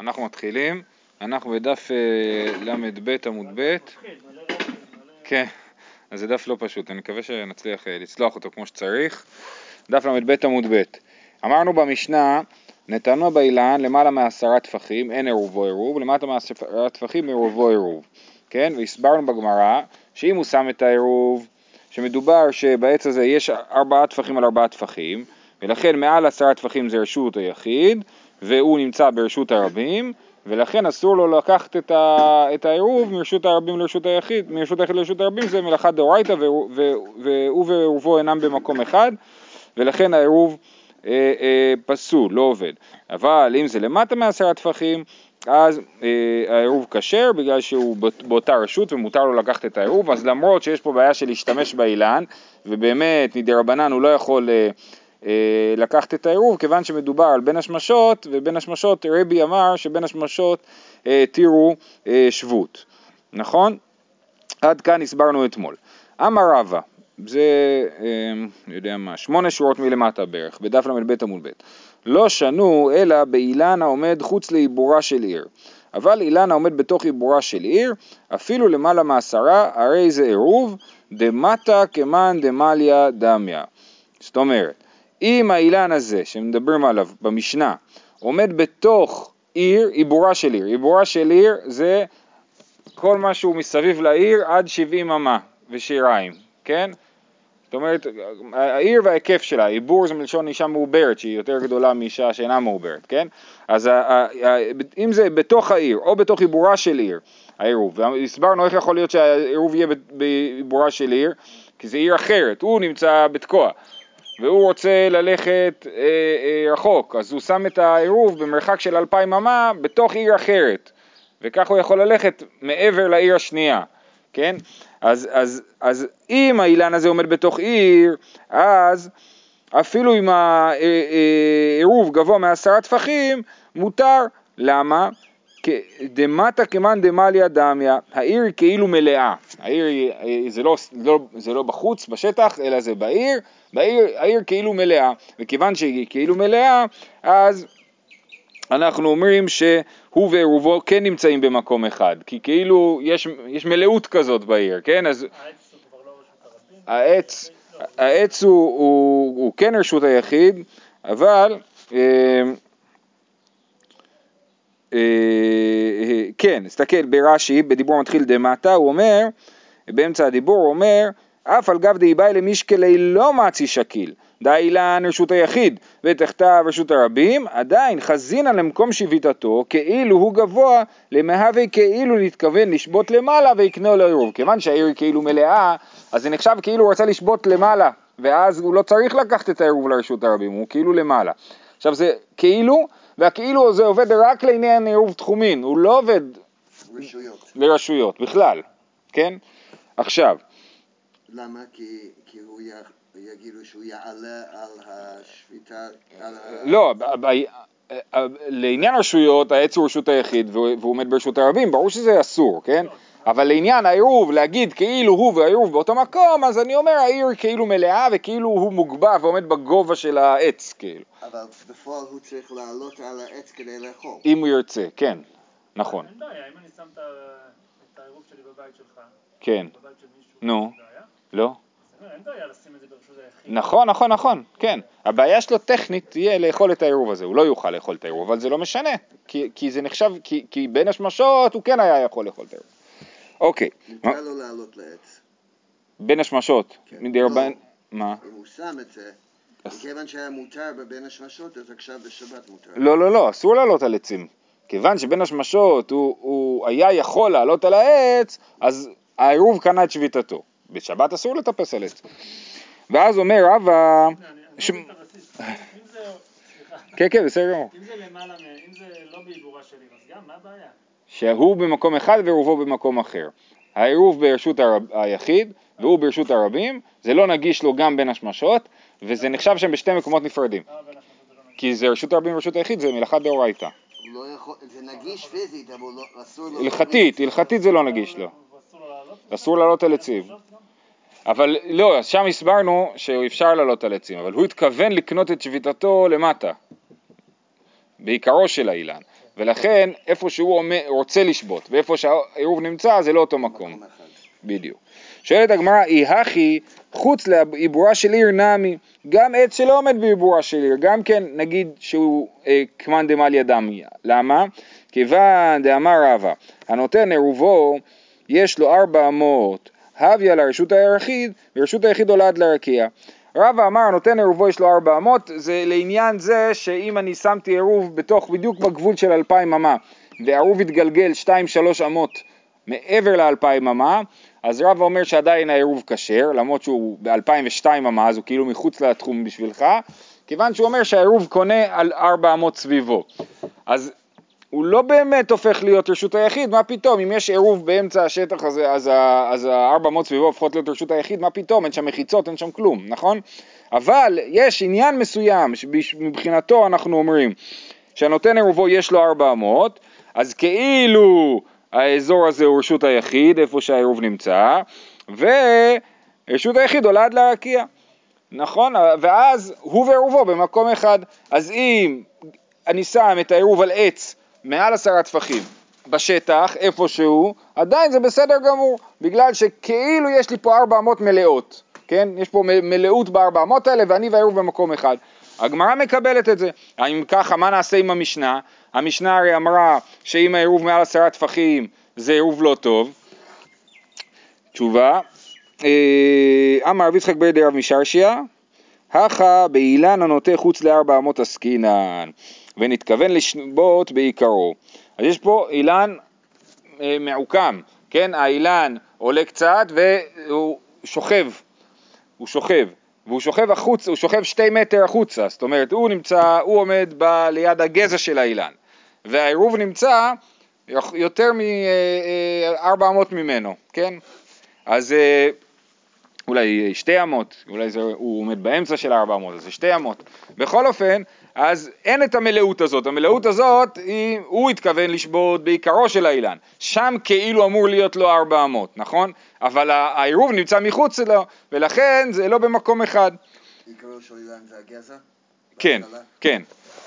אנחנו מתחילים, אנחנו בדף למ"ב עמוד ב'. כן, אז זה דף לא פשוט, אני מקווה שנצליח לצלוח אותו כמו שצריך. דף למ"ב עמוד ב'. אמרנו במשנה, נתנו באילן למעלה מ10 טפחים, אין עירובו עירוב, למטה מ10 טפחים עירובו עירוב. כן, והסברנו בגמרא, שאם הוא שם את העירוב, שמדובר שבעץ הזה יש 4 טפחים על 4 טפחים, ולכן מעל 10 טפחים זה רשות היחיד, והוא נמצא ברשות הרבים, ולכן אסור לו לקחת את העירוב מרשות הרבים לרשות היחיד. מרשות היחיד לרשות הרבים זה מלאכה דאורייתא, והוא ועירובו אינם במקום אחד, ולכן העירוב פסול, לא עובד. אבל אם זה למטה מ10 טפחים, אז העירוב כשר, בגלל שהוא באותה רשות ומותר לו לקחת את העירוב. אז למרות שיש פה בעיה של להשתמש באילן, ובאמת מדרבנן הוא לא יכול לקחת את העירוב, כיוון שמדובר על בין השמשות, ובין השמשות רבי אמר שבין השמשות תירו שבות, נכון? עד כאן הסברנו אתמול. אמר רבא, זה אני יודע מה, 8 שורות מלמטה בערך, בדף למ"ב עמוד ב', לא שנו אלא באילן העומד חוץ לעיבורה של עיר, אבל אילן העומד בתוך עיבורה של עיר, אפילו למעלה מ10, הרי זה עירוב, דמטה כמן דמליה דמיה. זאת אומרת, אם האילן הזה שמדברים עליו במשנה עומד בתוך עיר, עיבורה של עיר, עיבורה של עיר זה כל מה שהוא מסביב לעיר עד 70 אמה ושיריים, כן? זאת אומרת, העיר וההיקף שלה, עיבור זה מלשון אישה מעוברת, שהיא יותר גדולה מאישה שאינה מעוברת, כן? אז אם זה בתוך העיר או בתוך עיבורה של עיר, העירוב, הסברנו איך יכול להיות שהעירוב יהיה בעיבורה של עיר, כי זה עיר אחרת, הוא נמצא בתקוע, והוא רוצה ללכת רחוק, אז הוא שם את העירוב במרחק של 2000 אמה בתוך עיר אחרת, וכך הוא יכול ללכת מעבר לעיר השנייה, כן? אז אם האילן הזה עומד בתוך עיר, אז אפילו אם העירוב גבוה מ10 טפחים, מותר. למה? דמטה כמן דמליה דמיה, העיר היא כאילו מלאה, העיר היא, זה לא בחוץ בשטח, אלא זה בעיר, העיר כאילו מלאה, וכיוון שהיא כאילו מלאה, אז אנחנו אומרים שהוא ועירובו כן נמצאים במקום אחד, כי כאילו יש מלאות כזאת בעיר, כן? אז העץ הוא כן רשות היחיד, אבל כן, נסתכל ברש"י, בדיבור מתחיל דמטה, הוא אומר, באמצע הדיבור הוא אומר, אף על גב דאיבאי למשקלי לא מצי שקיל, דאילן רשות היחיד, ותחתיו רשות הרבים, עדיין חזינן למקום שביתתו, כאילו הוא גבוה, למהווה כאילו להתכוון לשבות למעלה, ויקנו לו עירוב. כיוון שהעיר כאילו מלאה, אז זה נחשב כאילו הוא רצה לשבות למעלה, ואז הוא לא צריך לקחת את העירוב לרשות הרבים, הוא כאילו למעלה. עכשיו זה כאילו, והכאילו זה עובד רק לעניין עירוב תחומין, הוא לא עובד לרשויות בכלל, כן? עכשיו. למה? כי הוא יגידו שהוא יעלה על השביתה? לא, לעניין רשויות, העץ הוא רשות היחיד, והוא עומד ברשות הרבים, ברור שזה אסור, כן? אבל לעניין העירוב, להגיד כאילו הוא והעירוב באותו מקום, אז אני אומר, העיר כאילו מלאה, וכאילו הוא מוגבע ועומד בגובה של העץ, כאילו. אבל בפועל הוא צריך לעלות על העץ כדי לאכול. אם הוא ירצה, כן, נכון. אין בעיה, אם אני שם את העירוב שלי בבית שלך, כן. בבית של מישהו, נו, לא. אין בעיה לשים את זה ברשות היחיד. נכון, כן. הבעיה שלו טכנית תהיה לאכול את העירוב הזה, הוא לא יוכל לאכול את העירוב, אבל זה לא משנה, כי זה נחשב, כי בין השמשות הוא כן היה יכול לאכול את העירוב. אוקיי. נקרא לו לעלות לעץ. בין השמשות. מה? אם הוא שם את זה, כיוון שהיה מותר בבין השמשות, אז עכשיו בשבת מותר. לא, אסור לעלות על עצים. כיוון שבין השמשות הוא היה יכול לעלות על העץ, אז העירוב קנה את שביתתו. בשבת אסור לטפס על עץ. ואז אומר רבא... כן, בסדר גמור. אם זה למעלה, אם זה לא בעיבורה שלי, אז גם מה הבעיה? שהוא במקום אחד ועירובו במקום אחר. העירוב ברשות היחיד, והוא ברשות הרבים, זה לא נגיש לו גם בין השמשות, וזה נחשב שהם בשתי מקומות נפרדים. כי זה רשות הרבים ורשות היחיד, זה מלאכה דאורייתא. זה נגיש פיזית, אבל אסור לו... הלכתית זה לא נגיש לו. אסור לעלות על עצים. אבל לא, שם הסברנו שאפשר לעלות על עצים, אבל הוא התכוון לקנות את שביתתו למטה. בעיקרו של האילן. ולכן איפה שהוא רוצה לשבות, ואיפה שהעירוב נמצא זה לא אותו מקום. בדיוק. שואלת הגמרא, איהכי חוץ לעיבורה של עיר נעמי, גם עץ שלא עומד בעיבורה של עיר, גם כן נגיד שהוא כמן דמל ידמי. למה? כיוון דאמר רבא, הנותן עירובו יש לו 4 אמות, הביא לרשות היחיד, ורשות היחיד עולה עד לרקיע. רבא אמר, הנותן עירובו יש לו 4 אמות, זה לעניין זה שאם אני שמתי עירוב בתוך בדיוק בגבול של 2000 אמה, והעירוב התגלגל 2-3 אמות מעבר ל2000 אמה, אז רבא אומר שעדיין העירוב כשר, למרות שהוא ב2002 אמה, אז הוא כאילו מחוץ לתחום בשבילך, כיוון שהוא אומר שהעירוב קונה על 4 אמות סביבו. אז הוא לא באמת הופך להיות רשות היחיד, מה פתאום? אם יש עירוב באמצע השטח הזה, אז 4 אמות סביבו הופכות להיות רשות היחיד, מה פתאום? אין שם מחיצות, אין שם כלום, נכון? אבל יש עניין מסוים, שמבחינתו אנחנו אומרים, שהנותן עירובו יש לו 4 אמות, אז כאילו האזור הזה הוא רשות היחיד, איפה שהעירוב נמצא, ורשות היחיד עולה עד לרקיע, נכון? ואז הוא ועירובו במקום אחד, אז אם אני שם את העירוב על עץ, מעל 10 טפחים, בשטח, איפשהו, עדיין זה בסדר גמור, בגלל שכאילו יש לי פה 4 אמות מלאות, כן? יש פה מלאות ב4 אמות האלה, ואני והעירוב במקום אחד. הגמרא מקבלת את זה. אם ככה, מה נעשה עם המשנה? המשנה הרי אמרה שאם העירוב מעל 10 טפחים, זה עירוב לא טוב. תשובה, אמר רבי יצחק בן דרב משרשיא, הכה באילן הנוטה חוץ ל4 אמות עסקינן, ונתכוון לשבות בעיקרו. אז יש פה אילן מעוקם, כן? האילן עולה קצת והוא שוכב, והוא שוכב החוצה, הוא שוכב 2 מטר החוצה, זאת אומרת, הוא עומד ליד הגזע של האילן, והעירוב נמצא יותר מ4 אמות ממנו, כן? אז אולי 2 אמות, אולי הוא עומד באמצע של 4 אמות, אז זה 2 אמות. בכל אופן, אז אין את המלאות הזאת, הוא התכוון לשבות בעיקרו של האילן, שם כאילו אמור להיות לו 4 אמות, נכון? אבל העירוב נמצא מחוץ שלו, ולכן זה לא במקום אחד. בעיקרו של אילן זה הגזע? כן, כן.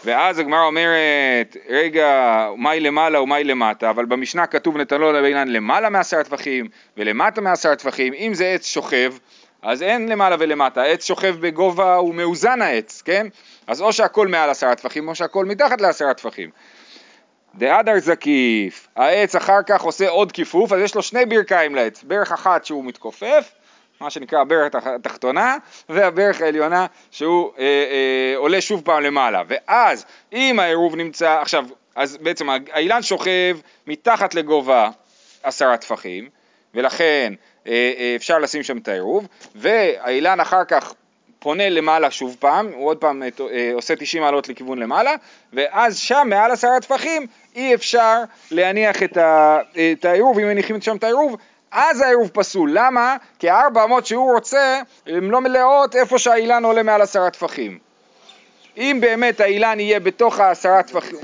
ואז הגמרא אומרת, רגע, מהי למעלה ומהי למטה, אבל במשנה כתוב נתנו לאילן למעלה מ10 טפחים, ולמטה מ10 טפחים, אם זה עץ שוכב, אז אין למעלה ולמטה, העץ שוכב בגובה ומאוזן העץ, כן? אז או שהכל מעל 10 טפחים, או שהכל מתחת ל10 טפחים. דאדר זקיף, העץ אחר כך עושה עוד כיפוף, אז יש לו 2 ברכיים לעץ, ברך אחת שהוא מתכופף, מה שנקרא הברך התחתונה, והברך העליונה שהוא עולה שוב פעם למעלה. ואז אם העירוב נמצא, עכשיו, אז בעצם האילן שוכב מתחת לגובה 10 טפחים, ולכן אפשר לשים שם את העירוב, והאילן אחר כך פונה למעלה שוב פעם, הוא עוד פעם עושה 90 מעלות לכיוון למעלה, ואז שם מעל 10 טפחים אי אפשר להניח את העירוב, אם מניחים שם את העירוב, אז העירוב פסול. למה? כי 4 אמות שהוא רוצה, הם לא מלאות איפה שהאילן עולה מעל 10 טפחים. אם באמת האילן יהיה בתוך 10 טפחים,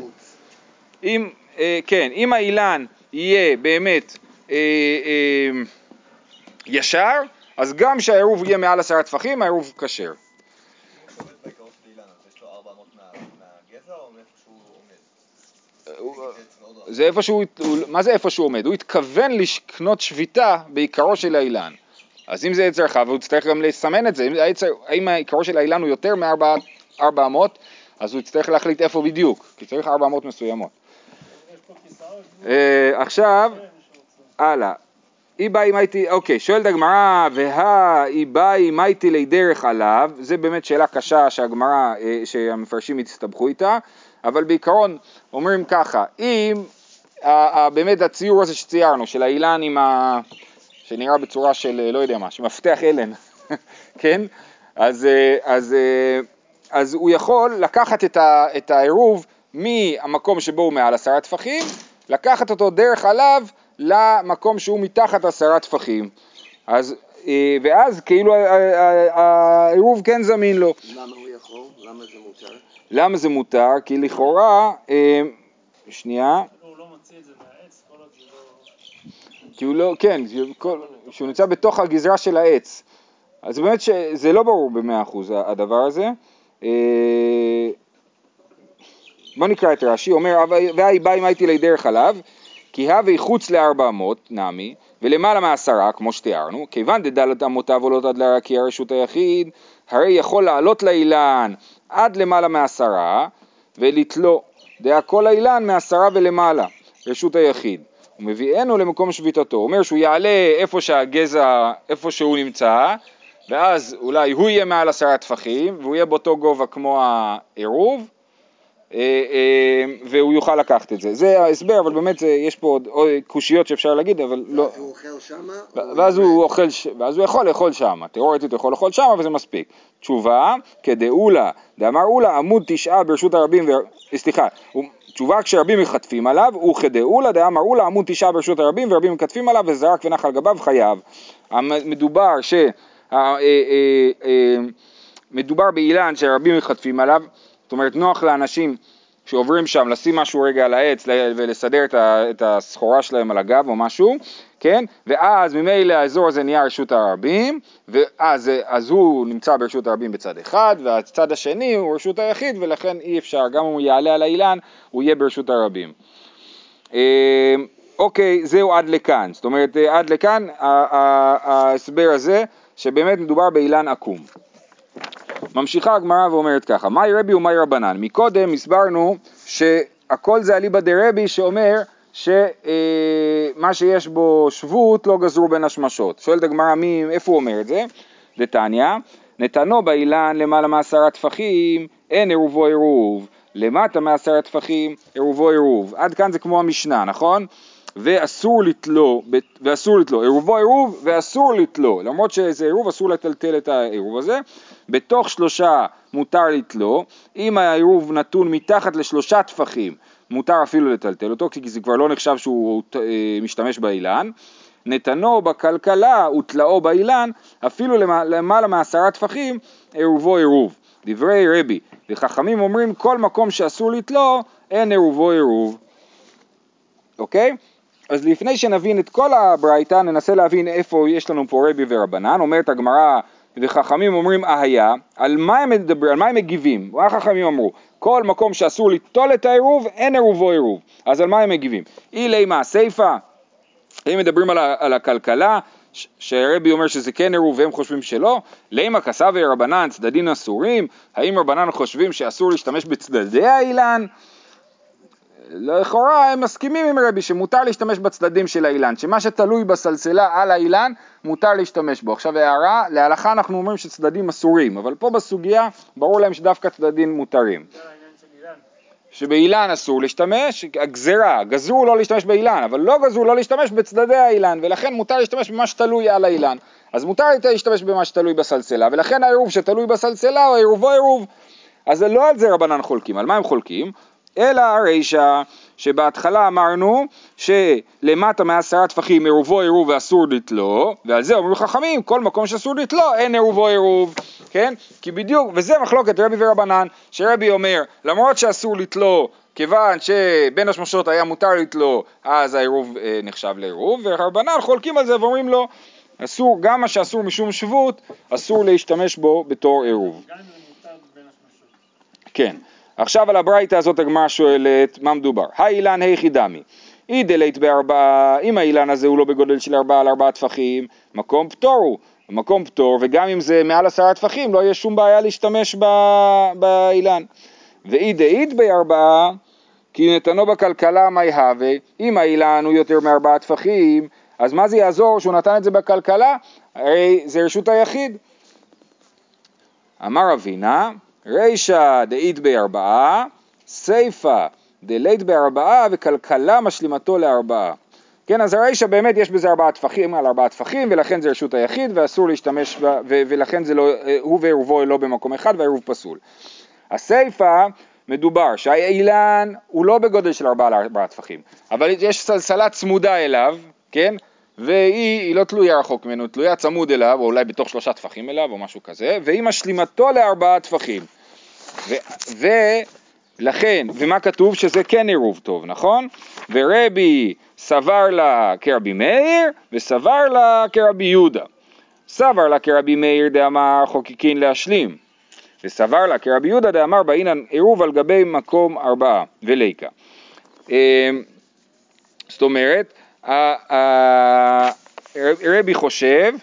אם האילן יהיה באמת ישר, אז גם שהעירוב יהיה מעל 10 טפחים, העירוב כשר. זה איפה שהוא, מה זה איפה שהוא עומד? הוא התכוון לקנות שביתה בעיקרו של האילן. אז אם זה עץ רחב, הוא יצטרך גם לסמן את זה. אם העיקרו של האילן הוא יותר מ4 אמות, אז הוא יצטרך להחליט איפה בדיוק, כי צריך 4 אמות מסוימות. עכשיו, הלאה. שואלת הגמרא, והאי באי מייתי לי דרך עליו, זה באמת שאלה קשה שהגמרא, שהמפרשים יצטבחו איתה, אבל בעיקרון אומרים ככה, אם באמת הציור הזה שציירנו, של האילן שנראה בצורה של, לא יודע מה, שמפתח אלן, כן? אז הוא יכול לקחת את העירוב מהמקום שבו הוא מעל 10 טפחים, לקחת אותו דרך עליו, למקום שהוא מתחת 10 טפחים, אז ואז כאילו העירוב כן זמין לו. למה הוא יכול? למה זה מותר? כי לכאורה, שנייה, הוא לא מוציא את זה מהעץ, כל עוד זה לא, כי הוא לא, כן, שהוא נמצא בתוך הגזרה של העץ, אז באמת שזה לא ברור ב100% הדבר הזה. בוא נקרא את רש"י, אומר, והי בא אם הייתי לידי חלב, כי הווי חוץ ל400 נעמי, ולמעלה מ10, כמו שתיארנו, כיוון דדלת אמותיו עולות עד לרקיע כי הרשות היחיד, הרי יכול לעלות לאילן עד למעלה מ10, ולתלו, דעה כל האילן מ10 ולמעלה, רשות היחיד. הוא מביאנו למקום שביטתו, הוא אומר שהוא יעלה איפה שהגזע, איפה שהוא נמצא, ואז אולי הוא יהיה מעל 10 טפחים, והוא יהיה באותו גובה כמו העירוב, והוא יוכל לקחת את זה. זה ההסבר, אבל באמת יש פה עוד קושיות שאפשר להגיד, אבל לא... הוא אוכל שמה? ואז הוא יכול לאכול שמה, תיאורטית הוא יכול לאכול שמה, וזה מספיק. תשובה, כדאולה, דאמר אולה, עמוד 9 ברשות הרבים, סליחה, תשובה כשרבים מחטפים עליו, הוא כדאולה, דאמר אולה, עמוד 9 ברשות הרבים, ורבים מקטפים עליו, וזרק ונחל גביו חייב. מדובר ש... מדובר באילן שרבים מחטפים עליו, זאת אומרת נוח לאנשים שעוברים שם לשים משהו רגע על העץ ולסדר את הסחורה שלהם על הגב או משהו, כן? ואז ממילא האזור הזה נהיה רשות הרבים, ואז הוא נמצא ברשות הרבים בצד אחד, והצד השני הוא רשות היחיד, ולכן אי אפשר, גם אם הוא יעלה על האילן הוא יהיה ברשות הרבים. אוקיי, זהו עד לכאן, זאת אומרת עד לכאן ההסבר הזה שבאמת מדובר באילן עקום. ממשיכה הגמרא ואומרת ככה, מאי רבי ומאי רבנן, מקודם הסברנו שהכל זה אליבא דרבי שאומר שמה שיש בו שבות לא גזרו בין השמשות. שואלת הגמרא איפה הוא אומר את זה? דתניא, נתנו באילן למעלה מ10 טפחים, אין עירובו עירוב, למטה מ10 טפחים, עירובו עירוב. עד כאן זה כמו המשנה, נכון? ואסור לתלו, עירובו עירוב ואסור לתלו, למרות שזה עירוב אסור לטלטל את העירוב הזה, בתוך 3 מותר לתלו, אם העירוב נתון מתחת ל3 טפחים, מותר אפילו לטלטל אותו, כי זה כבר לא נחשב שהוא משתמש באילן, נתנו בכלכלה ותלאו באילן, אפילו למעלה מ10 טפחים, עירובו עירוב, דברי רבי, וחכמים אומרים כל מקום שאסור לתלו, אין עירובו עירוב, אוקיי? אז לפני שנבין את כל הברייתא, ננסה להבין איפה יש לנו פה רבי ורבנן, אומרת הגמרא וחכמים אומרים אהיה, על מה הם מגיבים? והחכמים אמרו, כל מקום שאסור לטול את העירוב, אין עירובו עירוב, אז על מה הם מגיבים? אילי מהסיפא, הם מדברים על הכלכלה, שהרבי אומר שזה כן עירוב והם חושבים שלא, לימה כסא ורבנן צדדים אסורים, האם רבנן חושבים שאסור להשתמש בצדדי האילן? לכאורה הם מסכימים עם רבי שמותר להשתמש בצדדים של האילן, שמה שתלוי בסלסלה על האילן מותר להשתמש בו. עכשיו הערה, להלכה אנחנו אומרים שצדדים אסורים, אבל פה בסוגיה ברור להם שדווקא צדדים מותרים. שבאילן אסור להשתמש, הגזרה, גזרו לא להשתמש באילן, אבל לא גזרו לא להשתמש בצדדי האילן, ולכן מותר להשתמש במה שתלוי על האילן. אז מותר להשתמש במה שתלוי בסלסלה, ולכן העירוב שתלוי בסלסלה הוא עירובו עירוב. אז לא על זה רבנן חולקים, על מה הם חולקים? אלא הרישה שבהתחלה אמרנו שלמטה מ10 טפחים עירובו עירוב ואסור לתלו, ועל זה אומרים חכמים כל מקום שאסור לתלו אין עירובו עירוב, כן? כי בדיוק, וזה מחלוקת רבי ורבנן, שרבי אומר למרות שאסור לתלו כיוון שבין השמשות היה מותר לתלו אז העירוב נחשב לעירוב, ורבנן חולקים על זה ואומרים לו אסור, גם מה שאסור משום שבות אסור להשתמש בו בתור עירוב. גם אם מותר בין השמשות. כן. עכשיו על הברייתא הזאת הגמרא שואלת מה מדובר? האילן היחידמי. אי דלית ב4, אם האילן הזה הוא לא בגודל של 4 על 4 טפחים, מקום פטור הוא. מקום פטור, וגם אם זה מעל 10 טפחים, לא יהיה שום בעיה להשתמש באילן. ואי דאית ב4, כי נתנו בכלכלה מי הווה, אם האילן הוא יותר מ4 טפחים, אז מה זה יעזור שהוא נתן את זה בכלכלה? הרי זה רשות היחיד. אמר אבינה, רישא דאית ב4, סיפא דלית ב4 וכלכלה משלימתו ל4. כן, אז הרישא באמת יש בזה 4 טפחים על 4 טפחים, ולכן זה רשות היחיד, ואסור להשתמש, ולכן זה לא, הוא ועירובו לא במקום אחד, והעירוב פסול. הסיפא מדובר שהאילן הוא לא בגודל של 4 על 4 טפחים, אבל יש סלסלה צמודה אליו, כן? והיא לא תלויה רחוק ממנו, תלויה צמוד אליו, או אולי בתוך 3 טפחים אליו, או משהו כזה, והיא משלימתו ל4 טפחים. ולכן, ומה כתוב? שזה כן עירוב טוב, נכון? ורבי סבר לה כרבי מאיר, וסבר לה כרבי יהודה. סבר לה כרבי מאיר דאמר חוקיקין להשלים, וסבר לה, כי רבי יהודה דאמר באינן עירוב על גבי מקום ארבעה וליקה. זאת אומרת, רבי חושב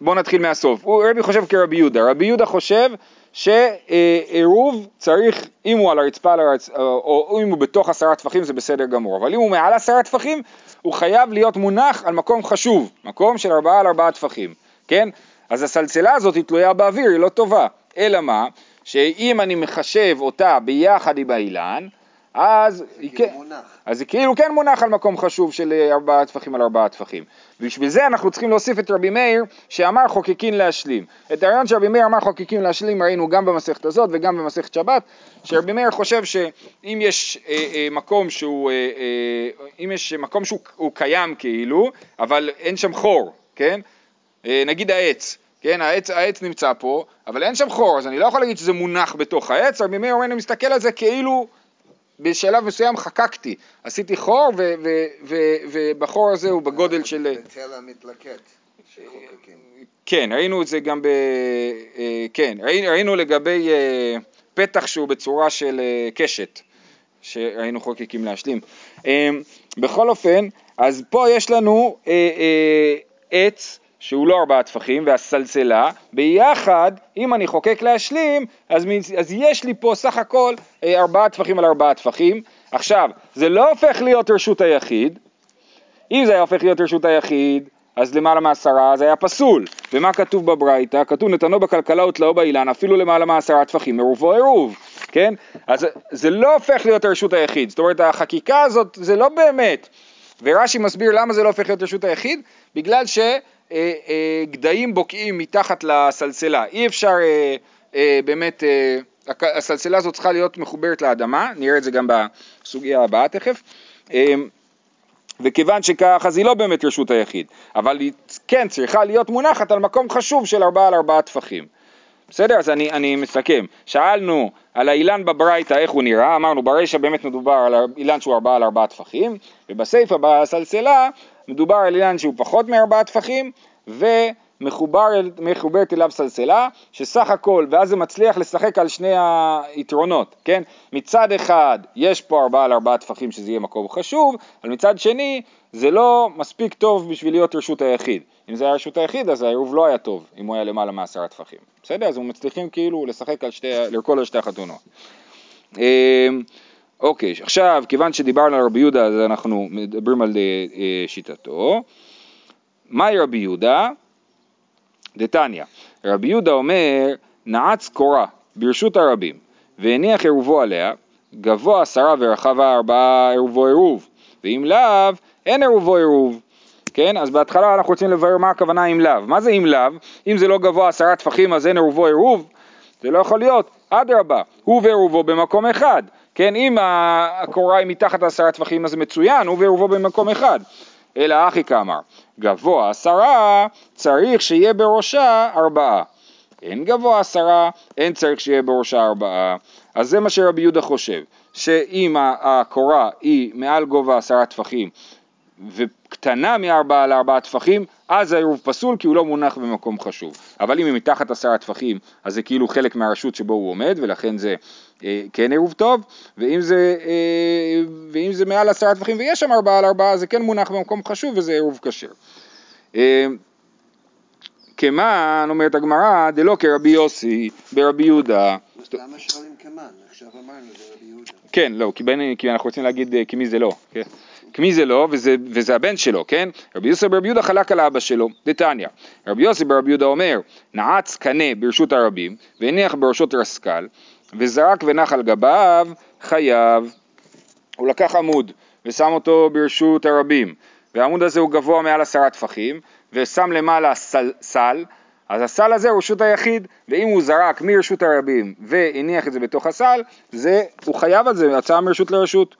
בוא נתחיל מהסוף. רבי חושב כרבי יהודה. רבי יהודה חושב שעירוב צריך, אם הוא על הרצפה או אם הוא בתוך 10 טפחים זה בסדר גמור, אבל אם הוא מעל 10 טפחים הוא חייב להיות מונח על מקום חשוב, מקום של 4 על 4 טפחים, כן? אז הסלסלה הזאת היא תלויה באוויר, היא לא טובה. אלא מה? שאם אני מחשב אותה ביחד עם האילן, אז היא כאילו כן מונח על מקום חשוב של 4 טפחים על 4 טפחים. ובשביל זה אנחנו צריכים להוסיף את רבי מאיר שאמר חוקקין להשלים. את הרעיון שרבי מאיר אמר חוקקין להשלים ראינו גם במסכת הזאת וגם במסכת שבת, שרבי מאיר חושב שאם יש מקום שהוא קיים כאילו, אבל אין שם חור, כן? נגיד העץ, כן, העץ נמצא פה, אבל אין שם חור, אז אני לא יכול להגיד שזה מונח בתוך העץ. רבי מאיר אומר, אני מסתכל על זה כאילו בשלב מסוים חקקתי, עשיתי חור, ובחור הזה הוא בגודל של... בצל המתלקט שחוקקים. כן, ראינו את זה גם ב... כן, ראינו לגבי פתח שהוא בצורה של קשת, שראינו חוקקים להשלים. בכל אופן, אז פה יש לנו עץ, שהוא לא 4 טפחים, והסלסלה, ביחד, אם אני חוקק להשלים, אז יש לי פה סך הכל 4 טפחים על 4 טפחים. עכשיו, זה לא הופך להיות רשות היחיד. אם זה היה הופך להיות רשות היחיד, אז למעלה מ10, זה היה פסול. ומה כתוב בברייתא? כתוב נתנו בכלכלה ותלאו באילן, אפילו למעלה מ10 טפחים, עירובו עירוב. כן? אז זה לא הופך להיות רשות היחיד. זאת אומרת, החקיקה הזאת, זה לא באמת. ורש"י מסביר למה זה לא הופך להיות רשות היחיד, בגלל ש... גדיים בוקעים מתחת לסלסלה, אי אפשר באמת, הסלסלה הזאת צריכה להיות מחוברת לאדמה, נראה את זה גם בסוגיה הבאה תכף, וכיוון שכך אז היא לא באמת רשות היחיד, אבל היא כן צריכה להיות מונחת על מקום חשוב של 4 על 4 טפחים. בסדר? אז אני מסכם. שאלנו על האילן בברייתא איך הוא נראה, אמרנו ברישא באמת מדובר על אילן שהוא 4 על 4 טפחים, ובסייפא בסלסלה מדובר על אילן שהוא פחות מ4 טפחים, ומחוברת אליו סלסלה, שסך הכל, ואז זה מצליח לשחק על שני היתרונות, כן? מצד אחד, יש פה 4 על 4 טפחים שזה יהיה מקום חשוב, אבל מצד שני, זה לא מספיק טוב בשביל להיות רשות היחיד. אם זה היה רשות היחיד, אז העירוב לא היה טוב, אם הוא היה למעלה מ10 טפחים. בסדר? אז הם מצליחים כאילו לשחק על שתי החתונות. אוקיי, עכשיו, כיוון שדיברנו על רבי יהודה, אז אנחנו מדברים על שיטתו. מהי רבי יהודה? דתניא. רבי יהודה אומר, נעץ קורה ברשות הרבים, והניח עירובו עליה, גבוה 10 ורחבה 4 עירובו עירוב, ואם לאו, אין עירובו עירוב. כן, אז בהתחלה אנחנו רוצים לבאר מה הכוונה עם לאו. מה זה עם לאו? אם זה לא גבוה 10 טפחים, אז אין עירובו עירוב, זה לא יכול להיות. אדרבה, הוא ועירובו במקום אחד. כן, אם הקורה היא מתחת 10 טפחים, אז מצוין, הוא ועירובו במקום אחד. אלא אחי כאמר, גבוה 10, צריך שיהיה בראשה 4. אין גבוה 10, אין צריך שיהיה בראשה 4. אז זה מה שרבי יהודה חושב, שאם הקורה היא מעל גובה 10 טפחים, וקטנה מ4 על 4 טפחים, אז העירוב פסול, כי הוא לא מונח במקום חשוב. אבל אם היא מתחת 10 טפחים, אז זה כאילו חלק מהרשות שבו הוא עומד, ולכן זה כן עירוב טוב, ואם זה מעל 10 טפחים, ויש שם 4 על 4, זה כן מונח במקום חשוב, וזה עירוב כשר. כמן, אומרת הגמרא, דלא כרבי יוסי, ברבי יהודה. למה שואלים כמן? עכשיו אמרנו זה רבי יהודה. כן, לא, כי אנחנו רוצים להגיד כמי זה לא, כן. כמי זה לא, וזה הבן שלו, כן? רבי יוסי ברבי יהודה חלק על האבא שלו, דתניא. רבי יוסי ברבי יהודה אומר, נעץ קנה ברשות הרבים, והניח בראשות רסקל, וזרק ונח על גביו, חייב. הוא לקח עמוד, ושם אותו ברשות הרבים, והעמוד הזה הוא גבוה מעל 10 טפחים, ושם למעלה סל, אז הסל הזה הוא רשות היחיד, ואם הוא זרק מרשות הרבים, והניח את זה בתוך הסל, הוא חייב על זה, הצעה מרשות לרשות.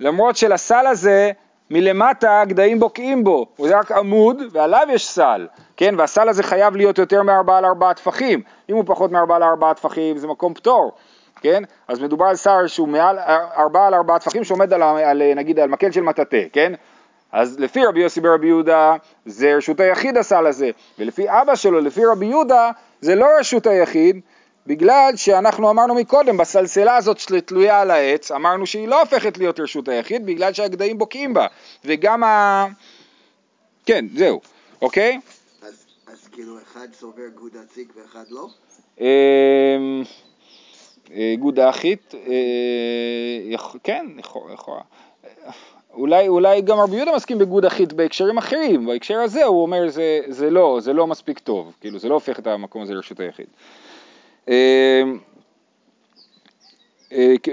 למרות שלסל הזה מלמטה גדיים בוקעים בו, הוא רק עמוד ועליו יש סל, כן? והסל הזה חייב להיות יותר מ4 על 4 טפחים, אם הוא פחות מ4 על 4 טפחים זה מקום פטור, כן? אז מדובר על סל שהוא מעל 4 על 4 טפחים שעומד על נגיד על מקל של מטאטה, כן? אז לפי רבי יוסי ברבי יהודה, זה רשות היחיד עשה לזה, ולפי אבא שלו, לפי רבי יהודה, זה לא רשות היחיד, בגלל שאנחנו אמרנו מקודם, בסלסלה הזאת שתלויה על העץ, אמרנו שהיא לא הופכת להיות רשות היחיד, בגלל שהגדעים בוקעים בה, וגם כן, זהו, אוקיי? אז כאילו אחד סובר גודה ציג ואחד לא? גודה אחית, כן, יכולה. אולי גם רבי יהודה מסכים בגוד אחית בהקשרים אחרים, בהקשר הזה הוא אומר זה לא מספיק טוב, כאילו זה לא הופך את המקום הזה לרשות היחיד.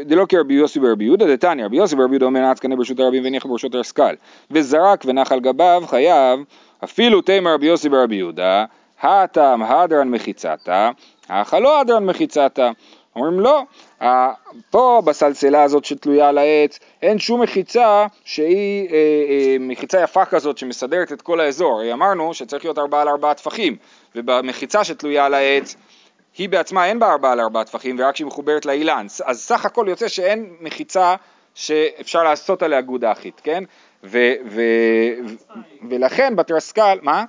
דלא כרבי יוסי ברבי יהודה, דתניא, רבי יוסי ברבי יהודה אומר נעץ קנה ברשות הרבים וניח ברשות הרסקל, וזרק ונח על גביו חייב, אפילו תימא רבי יוסי ברבי יהודה, הטעם הדרן מחיצתה, החלא הדרן מחיצתה. אומרים לא, פה בסלסלה הזאת שתלויה על העץ, אין שום מחיצה שהיא מחיצה יפה כזאת שמסדרת את כל האזור. אמרנו שצריך להיות 4x4 טפחים, ובמחיצה שתלויה על העץ, היא בעצמה אין בה 4x4 טפחים, ורק שהיא מחוברת לאילן. אז סך הכל יוצא שאין מחיצה שאפשר לעשות עליה גודה אחית, כן? ולכן בתרסקל, מה?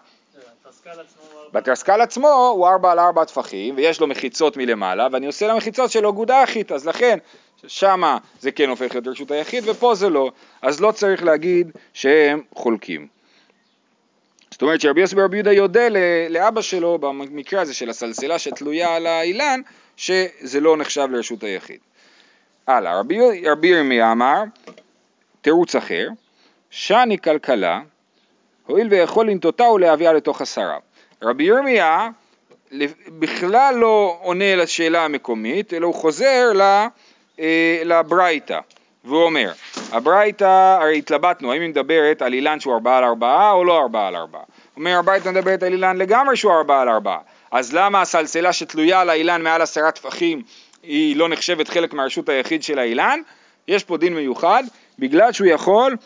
בתרסקל עצמו הוא 4x4 טפחים, ויש לו מחיצות מלמעלה, ואני עושה למחיצות שלו גודה אחית, אז לכן שמה זה כן הופך להיות רשות היחיד, ופה זה לא, אז לא צריך להגיד שהם חולקים. זאת אומרת שרבי יוסי ברבי יהודה יודע לאבא שלו, במקרה הזה של הסלסלה שתלויה על האילן, שזה לא נחשב לרשות היחיד. הלאה, רבי ירמיה אמר, תירוץ אחר, שאני כלכלה, הואיל ויכול לנטותה ולהביאה לתוך השרה. רבי ירמיה בכלל לא עונה לשאלה המקומית, אלא הוא חוזר לברייתא, והוא אומר, הברייתא, הרי התלבטנו, האם היא מדברת על אילן שהוא 4x4 או לא 4x4. הוא אומר, הברייתא מדברת על אילן לגמרי שהוא 4x4, אז למה הסלסלה שתלויה על האילן מעל 10 טפחים, היא לא נחשבת חלק מהרשות היחיד של האילן? יש פה דין מיוחד, בגלל שהוא יכול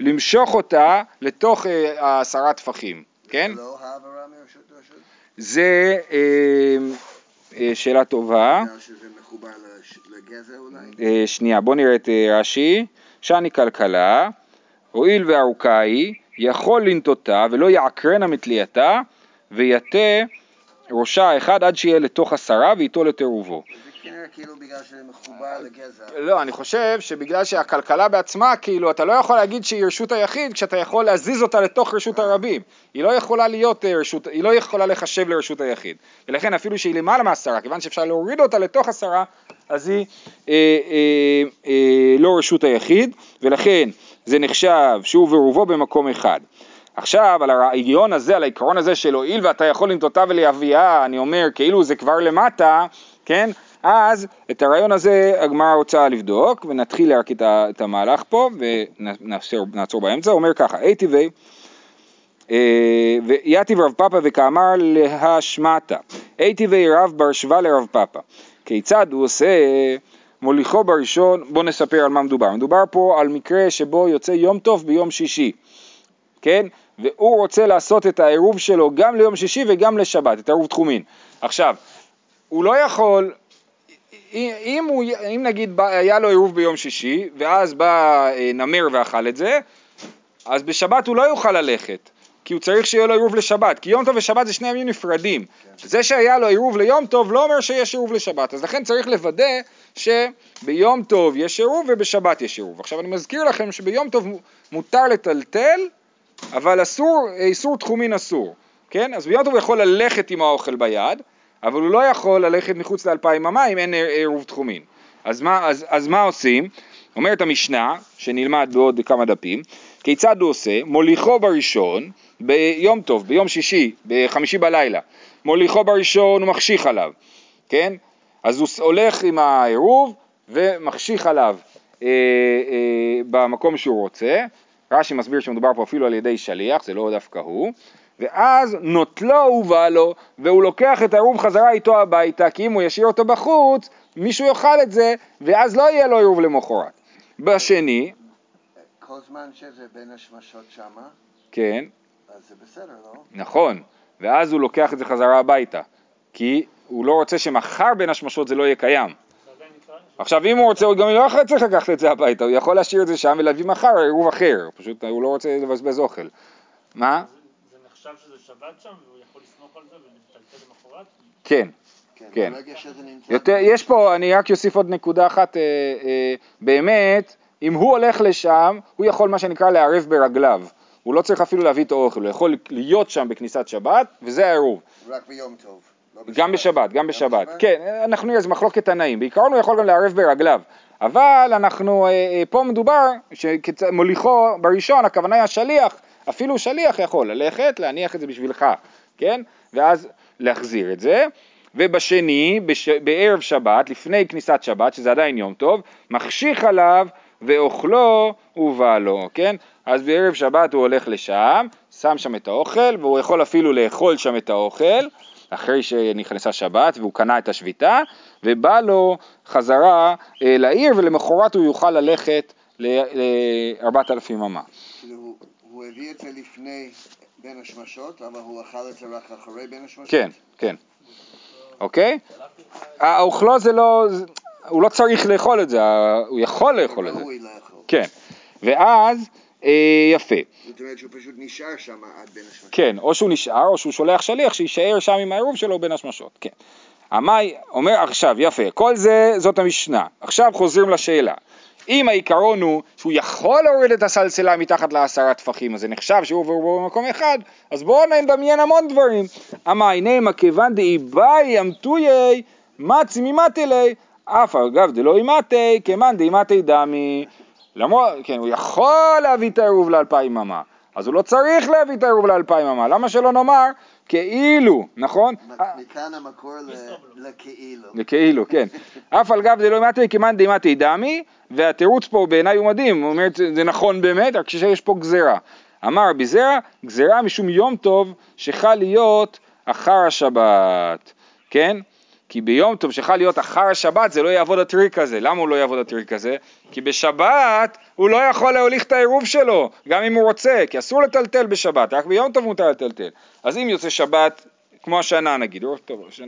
למשוך אותה לתוך 10 טפחים, כן? לא העברה מרשות לרשות? זה שאלה טובה. שזה מחובר לגזע אולי? שנייה, בוא נראה את רש"י. שאני כלכלה, הואיל וארוכה היא, יכול לנטותה ולא יעקרנה מתלייתה, ויתה ראשה אחד עד שיהיה לתוך 10 ואיתו לתירובו. כאילו בגלל שזה מחובר לגזע. לא, אני חושב שבגלל שהכלכלה בעצמה, כאילו, אתה לא יכול להגיד שהיא רשות היחיד, כשאתה יכול להזיז אותה לתוך רשות הרבים. היא לא יכולה להיות רשות, היא לא יכולה לחשב לרשות היחיד. ולכן אפילו שהיא למעלה מ10, כיוון שאפשר להוריד אותה לתוך 10, אז היא לא רשות היחיד, ולכן זה נחשב שהוא ורובו במקום אחד. עכשיו, על הרעיון הזה, על העיקרון הזה של הועיל, ואתה יכול לנטותה ולהביאה, אני אומר, כאילו זה כבר למטה, כן? אז את הרעיון הזה הגמרא רוצה לבדוק, ונתחיל להרק את המהלך פה, ונעצור באמצע, הוא אומר ככה, איתיבי, ויתיב רב פאפה וכאמר להשמטה, איתיבי רב בר שווה לרב פאפה, כיצד הוא עושה מוליכו בראשון, בוא נספר על מה מדובר, מדובר פה על מקרה שבו יוצא יום טוב ביום שישי, כן? והוא רוצה לעשות את העירוב שלו גם ליום שישי וגם לשבת, את העירוב תחומין. עכשיו, הוא לא יכול, אם נגיד היה לו עירוב ביום שישי, ואז בא נמר ואכל את זה, אז בשבת הוא לא יוכל ללכת, כי הוא צריך שיהיה לו עירוב לשבת, כי יום טוב ושבת זה שני ימים נפרדים. כן. זה שהיה לו עירוב ליום טוב לא אומר שיש עירוב לשבת, אז לכן צריך לוודא שביום טוב יש עירוב ובשבת יש עירוב. עכשיו אני מזכיר לכם שביום טוב מותר לטלטל, אבל אסור, איסור תחומין אסור, כן? אז ביום טוב הוא יכול ללכת עם האוכל ביד, אבל הוא לא יכול ללכת מחוץ ל2,000 אמה, אם אין עירוב תחומין. אז מה עושים? אומרת המשנה, שנלמד בעוד כמה דפים, כיצד הוא עושה? מוליכו בראשון, ביום טוב, ביום שישי, בחמישי בלילה, מוליכו בראשון, הוא מחשיך עליו, כן? אז הוא הולך עם העירוב, ומחשיך עליו במקום שהוא רוצה, רש"י מסביר שמדובר פה אפילו על ידי שליח, זה לא דווקא הוא, ואז נוטלו ובא לו, והוא לוקח את העירוב חזרה איתו הביתה, כי אם הוא ישאיר אותו בחוץ, מישהו יאכל את זה, ואז לא יהיה לו עירוב למחרת. בשני, כל זמן שזה בין השמשות שמה, כן, אז זה בסדר, לא? נכון, ואז הוא לוקח את זה חזרה הביתה, כי הוא לא רוצה שמחר בין השמשות זה לא יהיה קיים. זה עדיין נקרא עכשיו אם הוא רוצה, הוא גם לא אחרי צריך לקחת את זה הביתה, הוא יכול להשאיר את זה שם ולהביא מחר עירוב אחר, פשוט הוא לא רוצה לבזבז אוכל. מה? זה נחשב שזה שבת שם והוא יכול לסמוך על זה ולטלטל למחרת? כן. כן. יש פה, אני רק יוסיף עוד נקודה אחת, באמת, אם הוא הולך לשם, הוא יכול מה שנקרא לערב ברגליו. הוא לא צריך אפילו להביא את האוכל, הוא יכול להיות שם בכניסת שבת, וזה העירוב. רק ביום טוב. גם בשבת, גם בשבת. כן, אנחנו יש מחלוקת תנאים. בעיקרון הוא יכול גם לערב ברגליו. אבל אנחנו, פה מדובר, שמוליכו בראשון, הכוונה היא השליח, אפילו שליח יכול ללכת, להניח את זה בשבילך, כן? ואז להחזיר את זה. ובשני, בערב שבת, לפני כניסת שבת, שזה עדיין יום טוב, מחשיך עליו ואוכלו ובעלו, כן? אז בערב שבת הוא הולך לשם, שם שם את האוכל, והוא יכול אפילו לאכול שם את האוכל, אחרי שנכנסה שבת, והוא קנה את השביתה, ובא לו חזרה לעיר, ולמחרת הוא יוכל ללכת ל-4,000 אמה. הוא הביא את זה לפני בין השמשות, אבל הוא אכל את זה רק אחרי בין השמשות? כן, כן. אוקיי? האוכלו זה לא, הוא לא צריך לאכול את זה, הוא יכול לאכול את זה. כן, ואז, יפה. זאת אומרת שהוא פשוט נשאר שם עד בין השמשות. כן, או שהוא נשאר, או שהוא שולח שליח, שישאר שם עם העירוב שלו בין השמשות, כן. המאי אומר עכשיו, יפה, כל זה, זאת המשנה. עכשיו חוזרים לשאלה. אם העיקרון הוא שהוא יכול להוריד את הסלסלה מתחת ל10 טפחים, אז זה נחשב שהוא עובר במקום אחד, אז בואו נדמיין המון דברים. אמאי נאמה כיוון דאיבאי אמתויי מצי ממטלי, אף אגב דלא אימתי, כיוון דאימתי דמי. למרות, כן, הוא יכול להביא את העירוב ל2,000 אמה, אז הוא לא צריך להביא את העירוב ל2,000 אמה, למה שלא נאמר? כאילו, נכון? מכאן המקור לכאילו. לכאילו, כן. אף על גב דלא אימתי, כיוון דאימתי דמי, והתירוץ פה בעיניי הוא מדהים, הוא אומר, זה נכון באמת, רק שיש פה גזרה. אמר רבי זרע, גזרה משום יום טוב שחל להיות אחר השבת, כן? כי ביום טוב שחל להיות אחר השבת זה לא יעבוד הטריק הזה. למה הוא לא יעבוד הטריק הזה? כי בשבת הוא לא יכול להוליך את העירוב שלו, גם אם הוא רוצה, כי אסור לטלטל בשבת, רק ביום טוב מותר לטלטל. אז אם יוצא שבת, כמו השנה נגיד,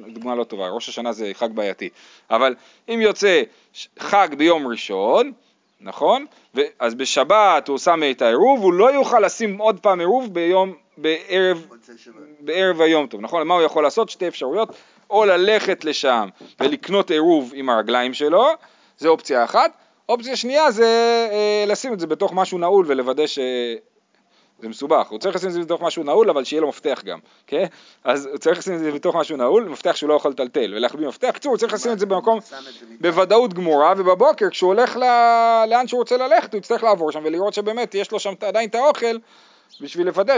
דוגמה לא טובה, ראש השנה זה חג בעייתי, אבל אם יוצא חג ביום ראשון, נכון? אז בשבת הוא שם את העירוב, הוא לא יוכל לשים עוד פעם עירוב בערב היום טוב, נכון? מה הוא יכול לעשות? שתי אפשרויות, או ללכת לשם ולקנות עירוב עם הרגליים שלו, זה אופציה אחת, אופציה שנייה זה לשים את זה בתוך משהו נעול ולוודא ש... זה מסובך, הוא צריך לשים את זה בתוך משהו נעול, אבל שיהיה לו מפתח גם, כן? אז הוא צריך לשים את זה בתוך משהו נעול, מפתח שהוא לא יכול לטלטל, ולהחביא מפתח, קצור, הוא צריך לשים את זה במקום בוודאות גמורה, ובבוקר כשהוא הולך לאן שהוא רוצה ללכת, הוא יצטרך לעבור שם ולראות שבאמת יש לו שם עדיין את האוכל, בשביל לוודא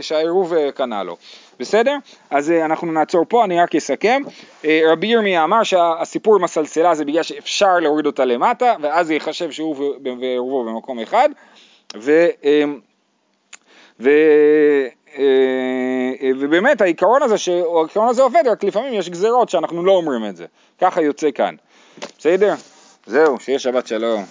שהעירוב קנה לו. בסדר? אז אנחנו נעצור פה, אני רק אסכם. רבי ירמיה אמר שהסיפור עם הסלסלה זה בגלל שאפשר להוריד אותה למטה, ואז יחשב שהוא ועירובו במקום אחד, ובאמת העיקרון הזה עובד, רק לפעמים יש גזרות שאנחנו לא אומרים את זה. ככה יוצא כאן. בסדר? זהו, שיהיה שבת שלום.